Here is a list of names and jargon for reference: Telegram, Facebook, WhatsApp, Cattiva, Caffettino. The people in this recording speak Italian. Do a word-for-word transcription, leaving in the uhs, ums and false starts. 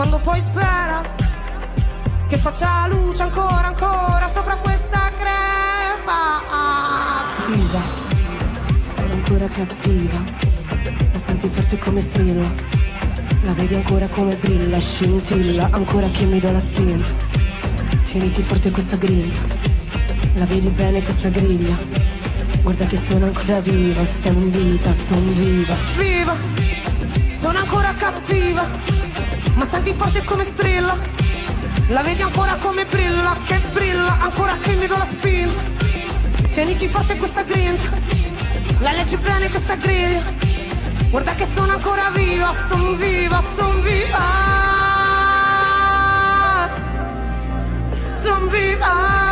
quando poi spera che faccia luce ancora, ancora sopra questa crema. Viva, sono ancora cattiva, la senti forte come strilla, la vedi ancora come brilla, scintilla, ancora che mi do la spinta. Tieniti forte questa grinta, la vedi bene questa griglia, guarda che sono ancora viva, sono vita, sono viva. Viva, sono ancora cattiva, ma senti forte come strilla, la vedi ancora come brilla, che brilla, ancora che mi do la spinta. Tieniti forte questa grinta, la leggi bene questa griglia, guarda che sono ancora viva, son viva, son viva, son viva.